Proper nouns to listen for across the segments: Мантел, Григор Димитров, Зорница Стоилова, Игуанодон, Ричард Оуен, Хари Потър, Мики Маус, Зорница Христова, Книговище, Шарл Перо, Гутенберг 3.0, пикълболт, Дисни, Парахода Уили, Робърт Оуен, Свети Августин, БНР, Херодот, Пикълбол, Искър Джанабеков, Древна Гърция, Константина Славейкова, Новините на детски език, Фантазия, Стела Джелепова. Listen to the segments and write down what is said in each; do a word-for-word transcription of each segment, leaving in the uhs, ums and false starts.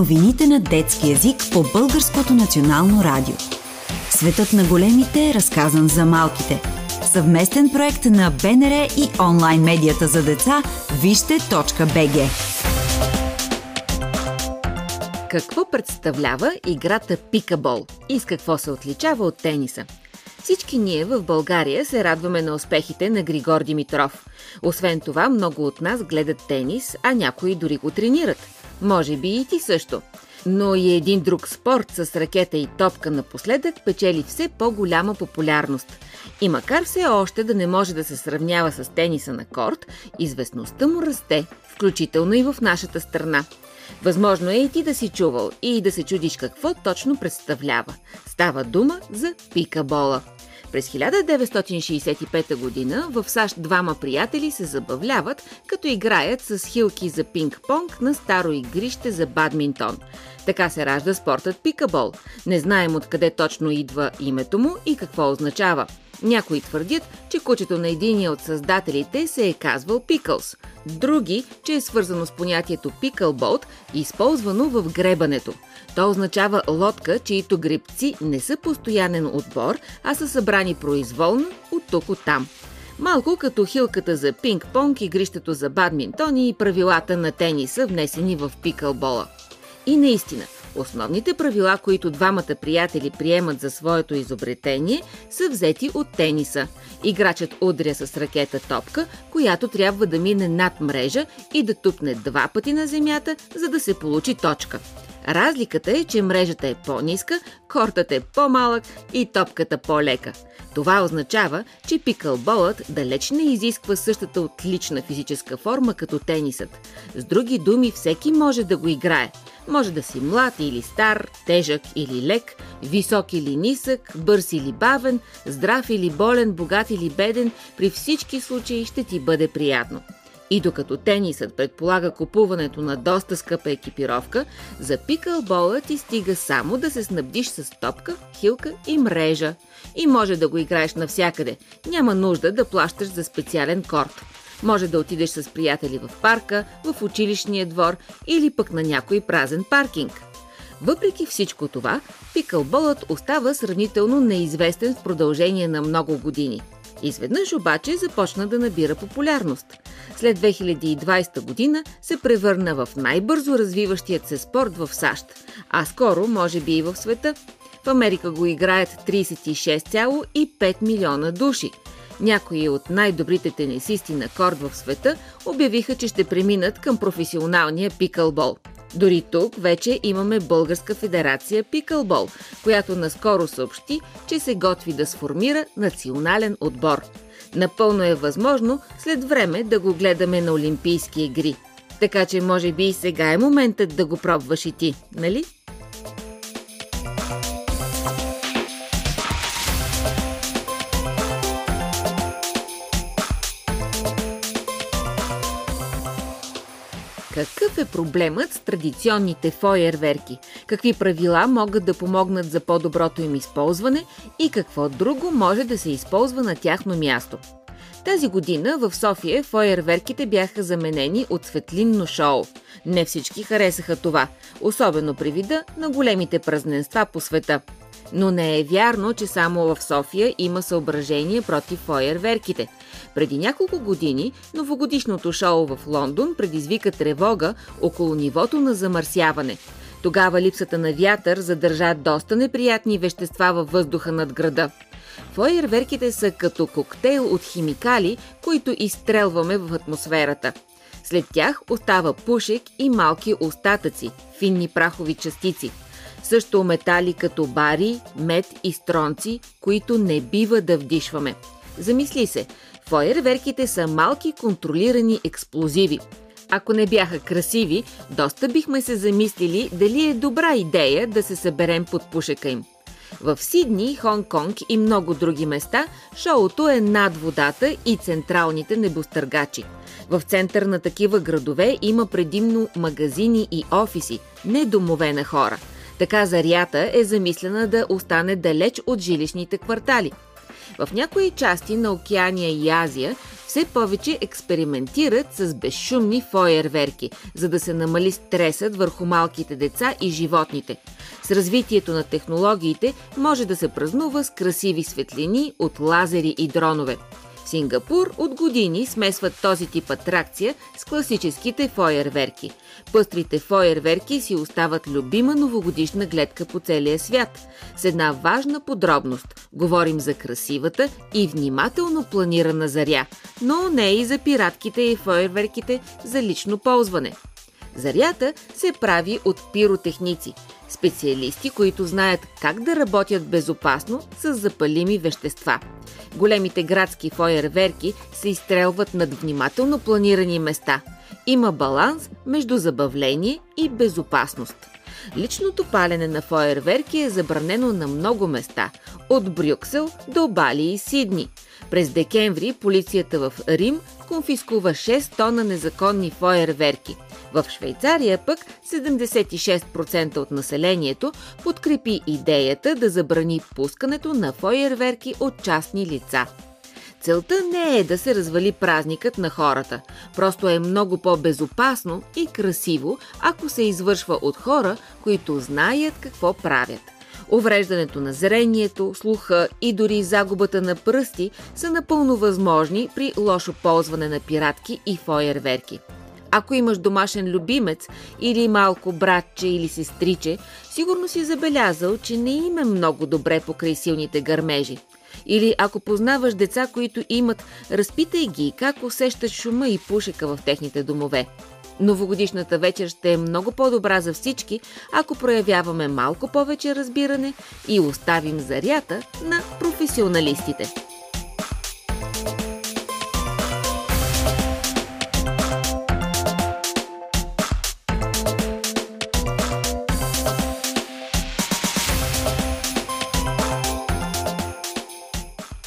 Новините на детски език по Българското национално радио. Светът на големите е разказан за малките. Съвместен проект на БНР и онлайн медията за деца вижте точка бе ге. Какво представлява играта пикълбол и с какво се отличава от тениса? Всички ние в България се радваме на успехите на Григор Димитров. Освен това, много от нас гледат тенис, а някои дори го тренират. Може би и ти също. Но и един друг спорт с ракета и топка напоследък печели все по-голяма популярност. И макар все още да не може да се сравнява с тениса на корт, известността му расте, включително и в нашата страна. Възможно е и ти да си чувал и да се чудиш какво точно представлява. Става дума за пикълбола. През хиляда деветстотин шейсет и пета година в САЩ двама приятели се забавляват, като играят с хилки за пинг-понг на старо игрище за бадминтон. Така се ражда спортът пикълбол. Не знаем откъде точно идва името му и какво означава. Някои твърдят, че кучето на единия от създателите се е казвал Пикълс. Други, че е свързано с понятието пикълболт, използвано в гребането. То означава лодка, чието гребци не са постоянен отбор, а са събрани произволно от тук от там. Малко като хилката за пинг-понг, игрището за бадминтон и правилата на тениса, внесени в пикълбола. И наистина, основните правила, които двамата приятели приемат за своето изобретение, са взети от тениса. Играчът удря с ракета топка, която трябва да мине над мрежа и да тупне два пъти на земята, за да се получи точка. Разликата е, че мрежата е по-ниска, кортът е по-малък и топката по-лека. Това означава, че пикълболът далеч не изисква същата отлична физическа форма като тенисът. С други думи, всеки може да го играе. Може да си млад или стар, тежък или лек, висок или нисък, бърз или бавен, здрав или болен, богат или беден, при всички случаи ще ти бъде приятно. И докато тенисът предполага купуването на доста скъпа екипировка, за пикълбола ти стига само да се снабдиш с топка, хилка и мрежа. И може да го играеш навсякъде. Няма нужда да плащаш за специален корт. Може да отидеш с приятели в парка, в училищния двор или пък на някой празен паркинг. Въпреки всичко това, пикълболът остава сравнително неизвестен в продължение на много години. Изведнъж обаче започна да набира популярност. След две хиляди и двадесета година се превърна в най-бързо развиващият се спорт в САЩ, а скоро може би и в света. В Америка го играят тридесет и шест цяло и пет милиона души. Някои от най-добрите тенисисти на корт в света обявиха, че ще преминат към професионалния пикълбол. Дори тук вече имаме Българска федерация пикълбол, която наскоро съобщи, че се готви да сформира национален отбор. Напълно е възможно след време да го гледаме на Олимпийски игри. Така че може би и сега е моментът да го пробваш и ти, нали? Какъв е проблемът с традиционните фойерверки? Какви правила могат да помогнат за по-доброто им използване и какво друго може да се използва на тяхно място? Тази година в София фойерверките бяха заменени от светлинно шоу. Не всички харесаха това, особено при вида на големите празненства по света. Но не е вярно, че само в София има съображения против фойерверките. Преди няколко години новогодишното шоу в Лондон предизвика тревога около нивото на замърсяване. Тогава липсата на вятър задържа доста неприятни вещества във въздуха над града. Фойерверките са като коктейл от химикали, които изстрелваме в атмосферата. След тях остава пушек и малки остатъци, финни прахови частици. Също метали като барий, мед и стронци, които не бива да вдишваме. Замисли се, фойерверките са малки контролирани експлозиви. Ако не бяха красиви, доста бихме се замислили дали е добра идея да се съберем под пушека им. В Сидни, Хонг-Конг и много други места шоуто е над водата и централните небостъргачи. В център на такива градове има предимно магазини и офиси, не домове на хора. Така зарята е замислена да остане далеч от жилищните квартали. В някои части на Океания и Азия все повече експериментират с безшумни фойерверки, за да се намали стресът върху малките деца и животните. С развитието на технологиите може да се празнува с красиви светлини от лазери и дронове. В Сингапур от години смесват този тип атракция с класическите фойерверки. Пъстрите фойерверки си остават любима новогодишна гледка по целия свят. С една важна подробност – говорим за красивата и внимателно планирана заря, но не и за пиратките и фойерверките за лично ползване. Зарята се прави от пиротехници – специалисти, които знаят как да работят безопасно с запалими вещества. Големите градски фойерверки се изстрелват над внимателно планирани места. Има баланс между забавление и безопасност. Личното палене на фойерверки е забранено на много места – от Брюксел до Бали и Сидни. През декември полицията в Рим конфискува шест тона незаконни фойерверки. В Швейцария пък седемдесет и шест процента от населението подкрепи идеята да забрани пускането на фойерверки от частни лица. Целта не е да се развали празникът на хората. Просто е много по-безопасно и красиво, ако се извършва от хора, които знаят какво правят. Увреждането на зрението, слуха и дори загубата на пръсти са напълно възможни при лошо ползване на пиратки и фойерверки. Ако имаш домашен любимец или малко братче или сестриче, сигурно си забелязал, че не им е много добре покрай силните гърмежи. Или ако познаваш деца, които имат, разпитай ги как усещат шума и пушека в техните домове. Новогодишната вечер ще е много по-добра за всички, ако проявяваме малко повече разбиране и оставим зарята на професионалистите.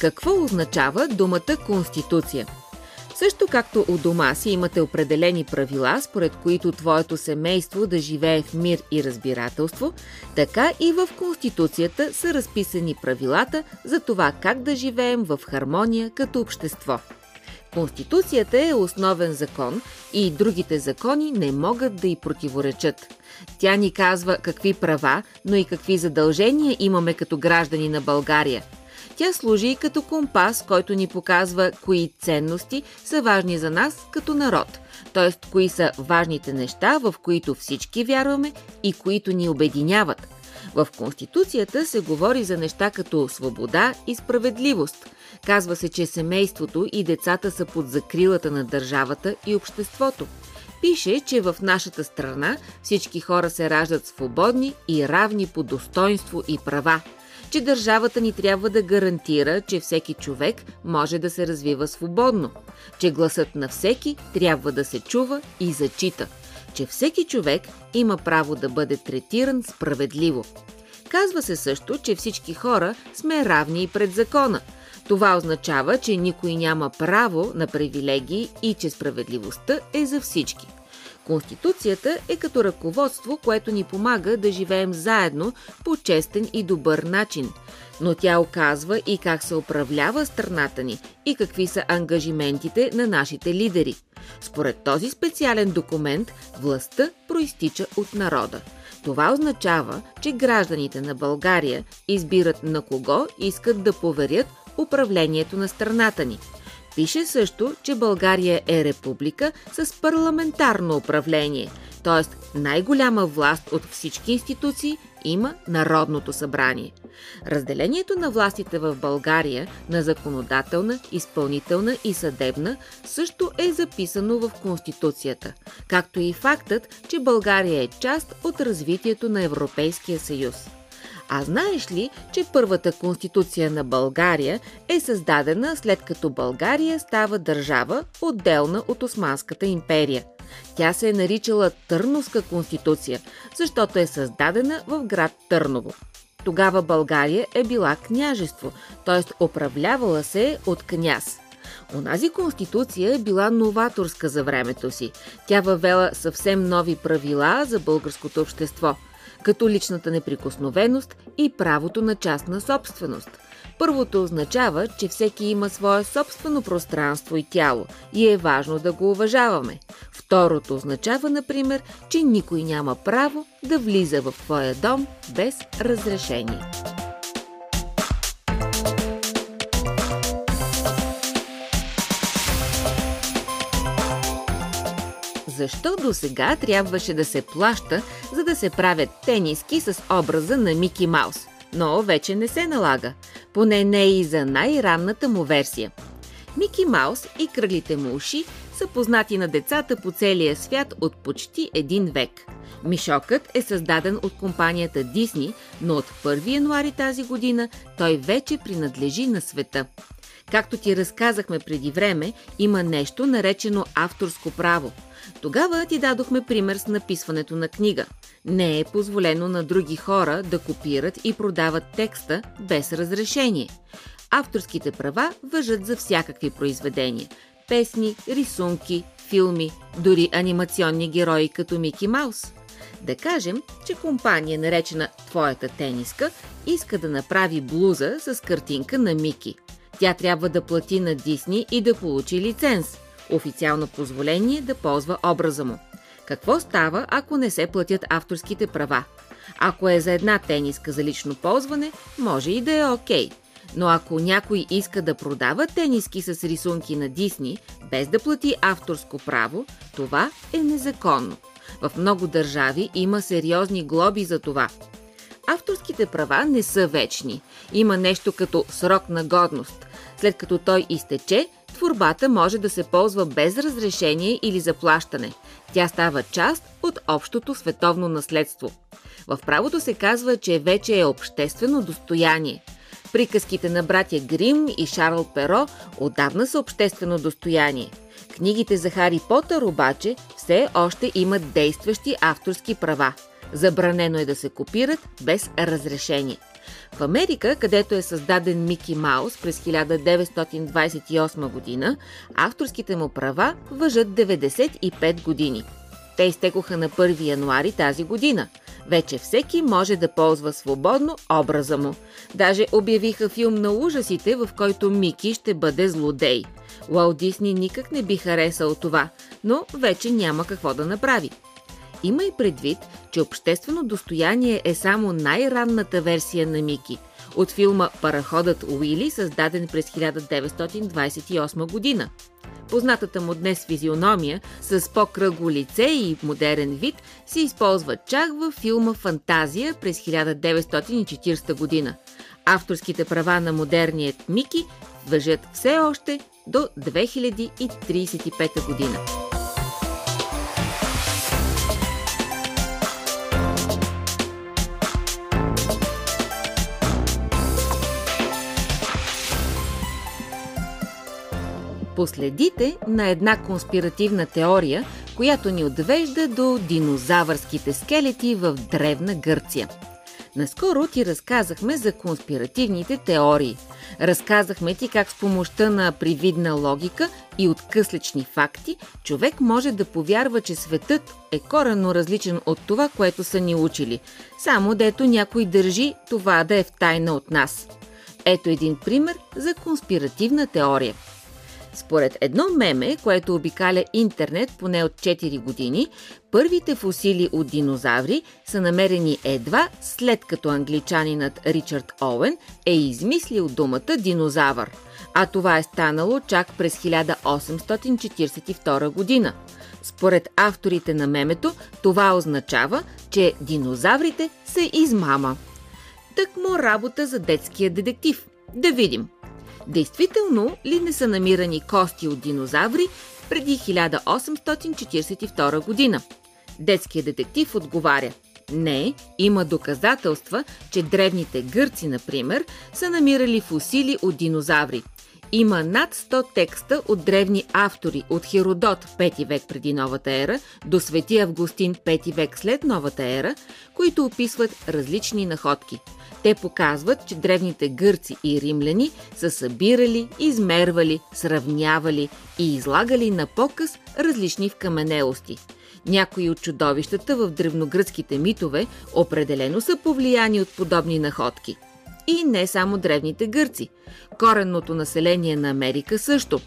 Какво означава думата Конституция? Също както у дома си имате определени правила, според които твоето семейство да живее в мир и разбирателство, така и в Конституцията са разписани правилата за това как да живеем в хармония като общество. Конституцията е основен закон и другите закони не могат да й противоречат. Тя ни казва какви права, но и какви задължения имаме като граждани на България. Тя служи и като компас, който ни показва кои ценности са важни за нас като народ, т.е. кои са важните неща, в които всички вярваме и които ни обединяват. В Конституцията се говори за неща като свобода и справедливост. Казва се, че семейството и децата са под закрилата на държавата и обществото. Пише, че в нашата страна всички хора се раждат свободни и равни по достойнство и права, че държавата ни трябва да гарантира, че всеки човек може да се развива свободно, че гласът на всеки трябва да се чува и зачита, че всеки човек има право да бъде третиран справедливо. Казва се също, че всички хора сме равни и пред закона. Това означава, че никой няма право на привилегии и че справедливостта е за всички. Конституцията е като ръководство, което ни помага да живеем заедно по честен и добър начин, но тя указва и как се управлява страната ни и какви са ангажиментите на нашите лидери. Според този специален документ, властта проистича от народа. Това означава, че гражданите на България избират на кого искат да поверят управлението на страната ни. Пише също, че България е република с парламентарно управление, т.е. най-голяма власт от всички институции има Народното събрание. Разделението на властите в България на законодателна, изпълнителна и съдебна също е записано в Конституцията, както и фактът, че България е част от развитието на Европейския съюз. А знаеш ли, че първата конституция на България е създадена след като България става държава, отделна от Османската империя? Тя се е наричала Търновска конституция, защото е създадена в град Търново. Тогава България е била княжество, т.е. управлявала се от княз. Онази конституция е била новаторска за времето си. Тя въвела съвсем нови правила за българското общество, като личната неприкосновеност и правото на частна собственост. Първото означава, че всеки има свое собствено пространство и тяло и е важно да го уважаваме. Второто означава, например, че никой няма право да влиза в твоя дом без разрешение. Защо досега трябваше да се плаща, за да се правят тениски с образа на Мики Маус? Но вече не се налага, поне не и за най-ранната му версия. Мики Маус и кръглите му уши са познати на децата по целия свят от почти един век. Мишокът е създаден от компанията Дисни, но от първи януари тази година той вече принадлежи на света. Както ти разказахме преди време, има нещо наречено авторско право. Тогава ти дадохме пример с написването на книга. Не е позволено на други хора да копират и продават текста без разрешение. Авторските права важат за всякакви произведения – песни, рисунки, филми, дори анимационни герои като Мики Маус. Да кажем, че компания, наречена «Твоята тениска», иска да направи блуза с картинка на Мики. Тя трябва да плати на Дисни и да получи лиценз. Официално позволение да ползва образа му. Какво става, ако не се платят авторските права? Ако е за една тениска за лично ползване, може и да е окей. Но ако някой иска да продава тениски с рисунки на Дисни, без да плати авторско право, това е незаконно. В много държави има сериозни глоби за това. Авторските права не са вечни. Има нещо като срок на годност. След като той изтече, творбата може да се ползва без разрешение или заплащане. Тя става част от общото световно наследство. В правото се казва, че вече е обществено достояние. Приказките на братя Грим и Шарл Перо отдавна са обществено достояние. Книгите за Хари Потър обаче все още имат действащи авторски права. Забранено е да се копират без разрешение. В Америка, където е създаден Мики Маус през хиляда деветстотин двадесет и осма година, авторските му права важат деветдесет и пет години. Те изтекоха на първи януари тази година. Вече всеки може да ползва свободно образа му. Даже обявиха филм на ужасите, в който Мики ще бъде злодей. Уолт Дисни никак не би харесал това, но вече няма какво да направи. Има и предвид, че обществено достояние е само най-ранната версия на Мики от филма «Параходът Уили», създаден през хиляда деветстотин двадесет и осма година. Познатата му днес физиономия с по-кръгло лице и модерен вид се използва чак във филма «Фантазия» през хиляда деветстотин и четиридесета година. Авторските права на модерният Мики важат все още до две хиляди тридесет и пета година. Последите на една конспиративна теория, която ни отвежда до динозавърските скелети в Древна Гърция. Наскоро ти разказахме за конспиративните теории. Разказахме ти как с помощта на привидна логика и откъслични факти човек може да повярва, че светът е коренно различен от това, което са ни учили. Само дето някой държи това да е в тайна от нас. Ето един пример за конспиративна теория. Според едно меме, което обикаля интернет поне от четири години, първите фосили от динозаври са намерени едва след като англичанинът Ричард Оуен е измислил думата динозавър. А това е станало чак през хиляда осемстотин четиридесет и втора година. Според авторите на мемето, това означава, че динозаврите са измама. Тъкмо работа за детския детектив. Да видим. Действително ли не са намирани кости от динозаври преди хиляда осемстотин четиридесет и втора година? Детският детектив отговаря: не, има доказателства, че древните гърци, например, са намирали фосили от динозаври. Има над сто текста от древни автори, от Херодот пети век преди новата ера до Свети Августин пети век след новата ера, които описват различни находки. Те показват, че древните гърци и римляни са събирали, измервали, сравнявали и излагали на показ различни вкаменелости. Някои от чудовищата в древногръцките митове определено са повлияни от подобни находки. И не само древните гърци. Коренното население на Америка също.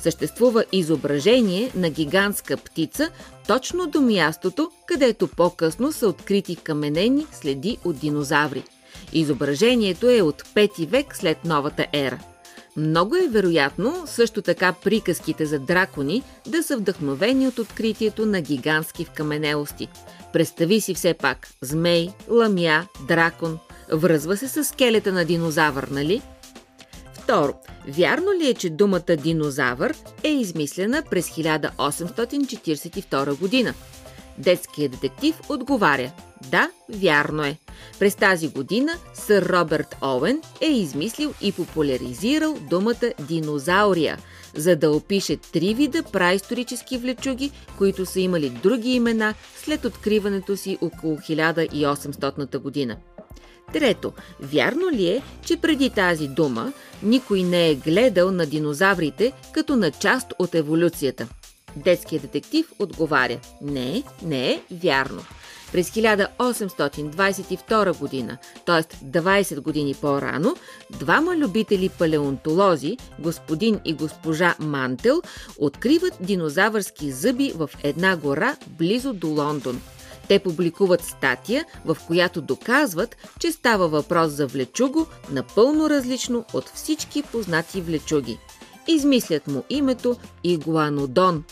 Съществува изображение на гигантска птица точно до мястото, където по-късно са открити каменени следи от динозаври. Изображението е от пети век след новата ера. Много е вероятно също така приказките за дракони да са вдъхновени от откритието на гигантски вкаменелости. Представи си все пак змей, ламя, дракон. Връзва се с скелета на динозавър, нали? Второ, вярно ли е, че думата динозавър е измислена през хиляда осемстотин четиридесет и втора година? Детският детектив отговаря: да, вярно е. През тази година сър Робърт Оуен е измислил и популяризирал думата динозаурия, за да опише три вида праисторически влечуги, които са имали други имена след откриването си около хиляда и осемстотна година. Трето, вярно ли е, че преди тази дума никой не е гледал на динозаврите като на част от еволюцията? Детският детектив отговаря: не, не е вярно. През хиляда осемстотин двадесет и втора година, т.е. двадесет години по-рано, двама любители палеонтолози, господин и госпожа Мантел, откриват динозавърски зъби в една гора близо до Лондон. Те публикуват статия, в която доказват, че става въпрос за влечуго, напълно различно от всички познати влечуги. Измислят му името Игуанодон.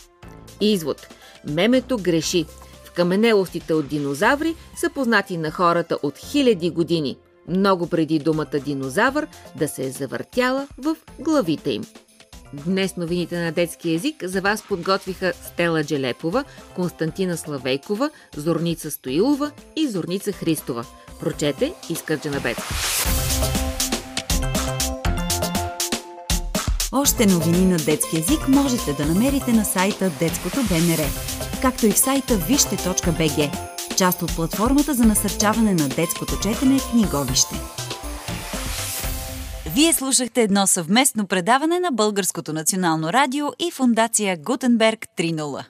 Извод. Мемето греши. Вкаменелостите от динозаври са познати на хората от хиляди години, много преди думата динозавър да се е завъртяла в главите им. Днес новините на детски език за вас подготвиха Стела Джелепова, Константина Славейкова, Зорница Стоилова и Зорница Христова. Прочете Искър Джанабеков. Още новини на детски език можете да намерите на сайта Детското БНР, както и в сайта вижте точка бг, част от платформата за насърчаване на детското четене Книговище. Вие слушахте едно съвместно предаване на Българското национално радио и фондация Гутенберг три точка нула.